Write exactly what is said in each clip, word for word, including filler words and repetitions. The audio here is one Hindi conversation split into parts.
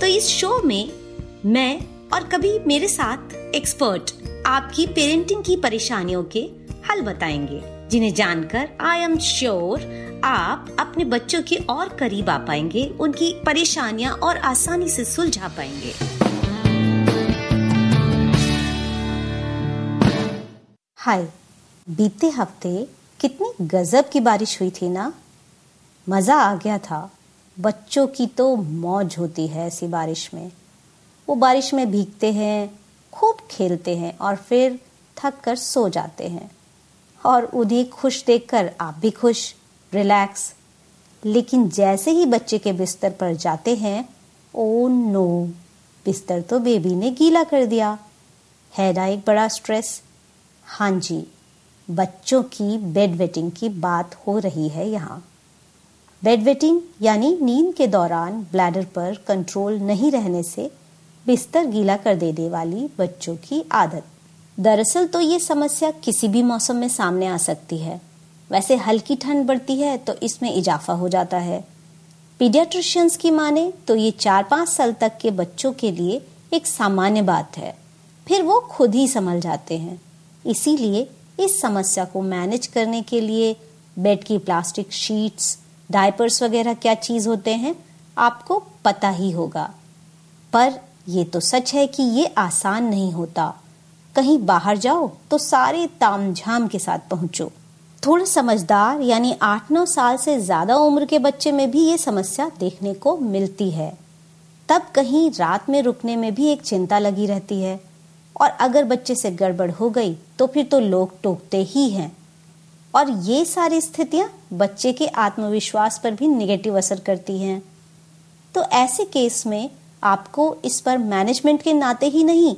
तो इस शो में मैं और कभी मेरे साथ एक्सपर्ट आपकी पेरेंटिंग की परेशानियों के हल बताएंगे, जिन्हें जानकर आई एम श्योर आप अपने बच्चों के और करीब आ पाएंगे, उनकी परेशानियां और आसानी से सुलझा पाएंगे। हाय, बीते हफ्ते कितनी गजब की बारिश हुई थी ना, मज़ा आ गया था। बच्चों की तो मौज होती है ऐसी बारिश में। वो बारिश में भीगते हैं, खूब खेलते हैं और फिर थक कर सो जाते हैं, और उन्हें खुश देखकर आप भी खुश, रिलैक्स। लेकिन जैसे ही बच्चे के बिस्तर पर जाते हैं, ओ नो, बिस्तर तो बेबी ने गीला कर दिया। है ना एक बड़ा स्ट्रेस। हाँ जी, बच्चों की बेड वेटिंग की बात हो रही है यहाँ। बेडवेटिंग यानी नींद के दौरान ब्लैडर पर कंट्रोल नहीं रहने से बिस्तर गीला कर देने वाली बच्चों की आदत। दरअसल तो ये समस्या किसी भी मौसम में सामने आ सकती है। वैसे हल्की ठंड बढ़ती है तो इसमें इजाफा हो जाता है। पीडियाट्रिशियंस की माने तो ये चार पाँच साल तक के बच्चों के लिए एक सामान्य बात है, फिर वो खुद ही संभल जाते हैं। इसीलिए इस समस्या को मैनेज करने के लिए बेड की प्लास्टिक शीट्स, डायपर्स वगैरह क्या चीज़ होते हैं आपको पता ही होगा। पर ये तो सच है कि ये आसान नहीं होता। कहीं बाहर जाओ तो सारे तामझाम के साथ पहुंचो। थोड़ा समझदार यानी आठ नौ साल से ज़्यादा उम्र के बच्चे में भी ये समस्या देखने को मिलती है। तब कहीं रात में रुकने में भी एक चिंता लगी रहती है, और अगर बच्चे से गड़बड़ हो गई तो फिर तो लोग टोकते ही हैं। और ये सारी स्थितियाँ बच्चे के आत्मविश्वास पर भी निगेटिव असर करती हैं। तो ऐसे केस में आपको इस पर मैनेजमेंट के नाते ही नहीं,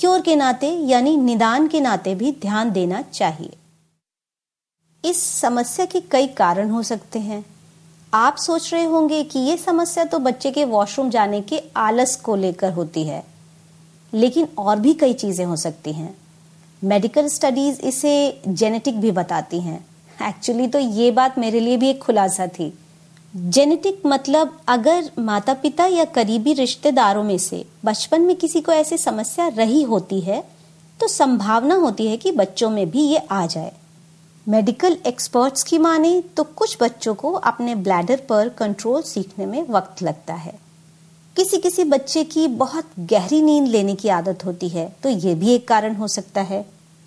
क्योर के नाते यानी निदान के नाते भी ध्यान देना चाहिए। इस समस्या के कई कारण हो सकते हैं। आप सोच रहे होंगे कि ये समस्या तो बच्चे के वॉशरूम जाने के आलस को लेकर होती है, लेकिन और भी कई चीज़ें हो सकती हैं। मेडिकल स्टडीज़ इसे जेनेटिक भी बताती हैं। एक्चुअली तो ये बात मेरे लिए भी एक खुलासा थी। जेनेटिक मतलब अगर माता पिता या करीबी रिश्तेदारों में से बचपन में किसी को ऐसी समस्या रही होती है तो संभावना होती है कि बच्चों में भी ये आ जाए। मेडिकल एक्सपर्ट्स की माने तो कुछ बच्चों को अपने ब्लैडर पर कंट्रोल सीखने में वक्त लगता है। किसी किसी बच्चे की बहुत गहरी नींद लेने की आदत होती है तो ये भी एक कारण हो सकता है।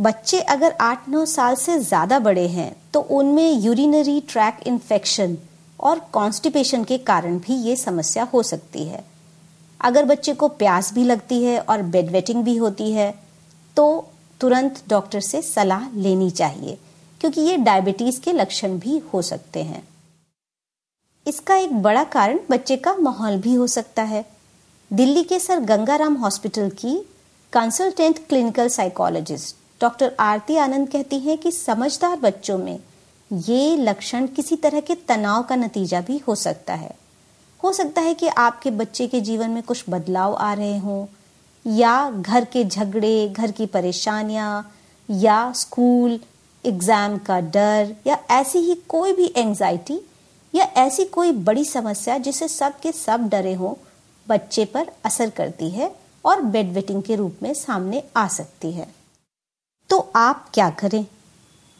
बच्चे अगर आठ नौ साल से ज़्यादा बड़े हैं तो उनमें यूरिनरी ट्रैक इन्फेक्शन और कॉन्स्टिपेशन के कारण भी ये समस्या हो सकती है। अगर बच्चे को प्यास भी लगती है और बेडवेटिंग भी होती है तो तुरंत डॉक्टर से सलाह लेनी चाहिए, क्योंकि ये डायबिटीज़ के लक्षण भी हो सकते हैं। इसका एक बड़ा कारण बच्चे का माहौल भी हो सकता है। दिल्ली के सर गंगा राम हॉस्पिटल की consultant clinical psychologist doctor Aarti Anand कहती हैं कि समझदार बच्चों में ये लक्षण किसी तरह के तनाव का नतीजा भी हो सकता है। हो सकता है कि आपके बच्चे के जीवन में कुछ बदलाव आ रहे हों, या घर के झगड़े, घर की परेशानियां, या स्कूल एग्ज़ाम का डर, या ऐसी ही कोई भी एंग्जाइटी, या ऐसी कोई बड़ी समस्या जिसे सब के सब डरे हों, बच्चे पर असर करती है और बेडवेटिंग के रूप में सामने आ सकती है। तो आप क्या करें?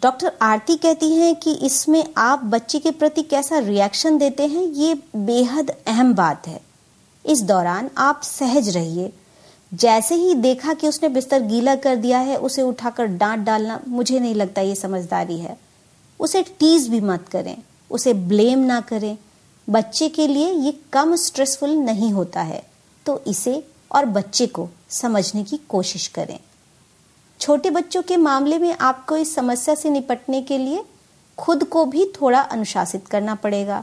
डॉक्टर आरती कहती हैं कि इसमें आप बच्चे के प्रति कैसा रिएक्शन देते हैं, ये बेहद अहम बात है। इस दौरान आप सहज रहिए। जैसे ही देखा कि उसने बिस्तर गीला कर दिया है, उसे उठाकर डांट डालना मुझे नहीं लगता ये समझदारी है। उसे टीज भी मत करें, उसे ब्लेम ना करें। बच्चे के लिए ये कम स्ट्रेसफुल नहीं होता है, तो इसे और बच्चे को समझने की कोशिश करें। छोटे बच्चों के मामले में आपको इस समस्या से निपटने के लिए खुद को भी थोड़ा अनुशासित करना पड़ेगा।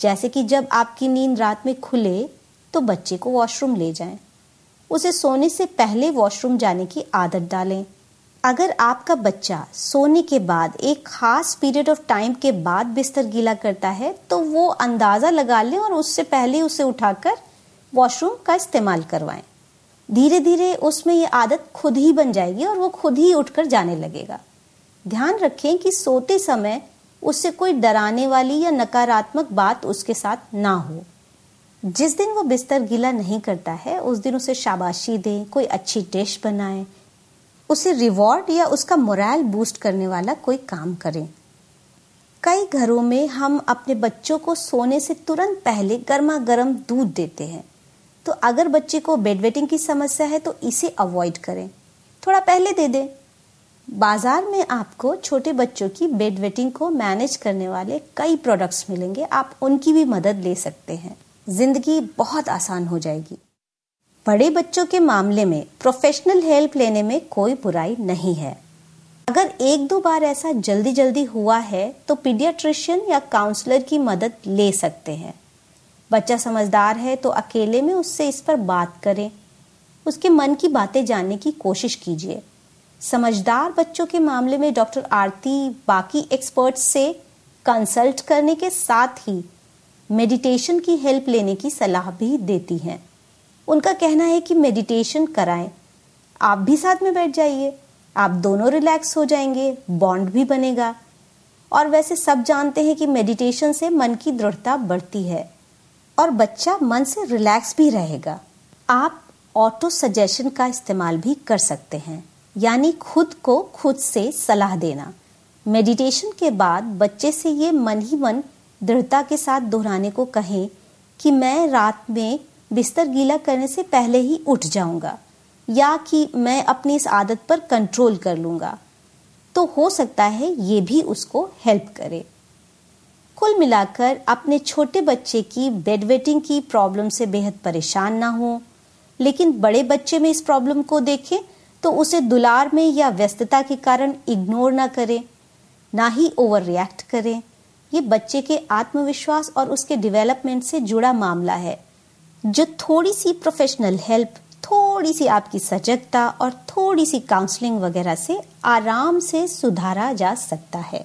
जैसे कि जब आपकी नींद रात में खुले तो बच्चे को वॉशरूम ले जाएं। उसे सोने से पहले वॉशरूम जाने की आदत डालें। अगर आपका बच्चा सोने के बाद एक खास पीरियड ऑफ टाइम के बाद बिस्तर गीला करता है तो वो अंदाज़ा लगा लें और उससे पहले उसे उठाकर वॉशरूम का इस्तेमाल करवाएं। धीरे धीरे उसमें ये आदत खुद ही बन जाएगी और वो खुद ही उठकर जाने लगेगा। ध्यान रखें कि सोते समय उससे कोई डराने वाली या नकारात्मक बात उसके साथ ना हो। जिस दिन वो बिस्तर गीला नहीं करता है उस दिन उसे शाबाशी दें, कोई अच्छी डिश बनाएं, उसे रिवॉर्ड या उसका मोरल बूस्ट करने वाला कोई काम करें। कई घरों में हम अपने बच्चों को सोने से तुरंत पहले गर्मा गर्म दूध देते हैं, तो अगर बच्चे को बेडवेटिंग की समस्या है तो इसे अवॉइड करें, थोड़ा पहले दे दें। बाजार में आपको छोटे बच्चों की बेडवेटिंग को मैनेज करने वाले कई प्रोडक्ट्स मिलेंगे, आप उनकी भी मदद ले सकते हैं, जिंदगी बहुत आसान हो जाएगी। बड़े बच्चों के मामले में प्रोफेशनल हेल्प लेने में कोई बुराई नहीं है। अगर एक दो बार ऐसा जल्दी जल्दी हुआ है तो पीडियाट्रिशियन या काउंसलर की मदद ले सकते हैं। बच्चा समझदार है तो अकेले में उससे इस पर बात करें, उसके मन की बातें जानने की कोशिश कीजिए। समझदार बच्चों के मामले में डॉक्टर आरती बाकी एक्सपर्ट्स से कंसल्ट करने के साथ ही मेडिटेशन की हेल्प लेने की सलाह भी देती हैं। उनका कहना है कि मेडिटेशन कराएं, आप भी साथ में बैठ जाइए, आप दोनों रिलैक्स हो जाएंगे, बॉन्ड भी बनेगा। और वैसे सब जानते हैं कि मेडिटेशन से मन की दृढ़ता बढ़ती है और बच्चा मन से रिलैक्स भी रहेगा। आप ऑटो सजेशन का इस्तेमाल भी कर सकते हैं, यानी खुद को खुद से सलाह देना। मेडिटेशन के बाद बच्चे से ये मन ही मन दृढ़ता के साथ दोहराने को कहें कि मैं रात में बिस्तर गीला करने से पहले ही उठ जाऊंगा, या कि मैं अपनी इस आदत पर कंट्रोल कर लूंगा, तो हो सकता है ये भी उसको हेल्प करे। कुल मिलाकर अपने छोटे बच्चे की बेडवेटिंग की प्रॉब्लम से बेहद परेशान ना हो, लेकिन बड़े बच्चे में इस प्रॉब्लम को देखें तो उसे दुलार में या व्यस्तता के कारण इग्नोर ना करें, ना ही ओवर रिएक्ट करें। ये बच्चे के आत्मविश्वास और उसके डेवलपमेंट से जुड़ा मामला है, जो थोड़ी सी प्रोफेशनल हेल्प, थोड़ी सी आपकी सजगता और थोड़ी सी काउंसलिंग वगैरह से आराम से सुधारा जा सकता है।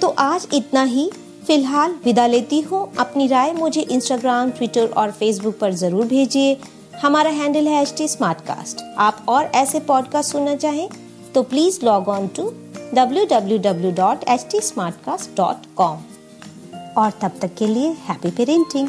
तो आज इतना ही, फिलहाल विदा लेती हूँ। अपनी राय मुझे इंस्टाग्राम, ट्विटर और फेसबुक पर जरूर भेजिए। हमारा हैंडल है एच टी स्मार्टकास्ट। आप और ऐसे पॉडकास्ट सुनना चाहें तो please log on to W W W dot H T Smartcast dot com. और तब तक के लिए हैप्पी पेरेंटिंग।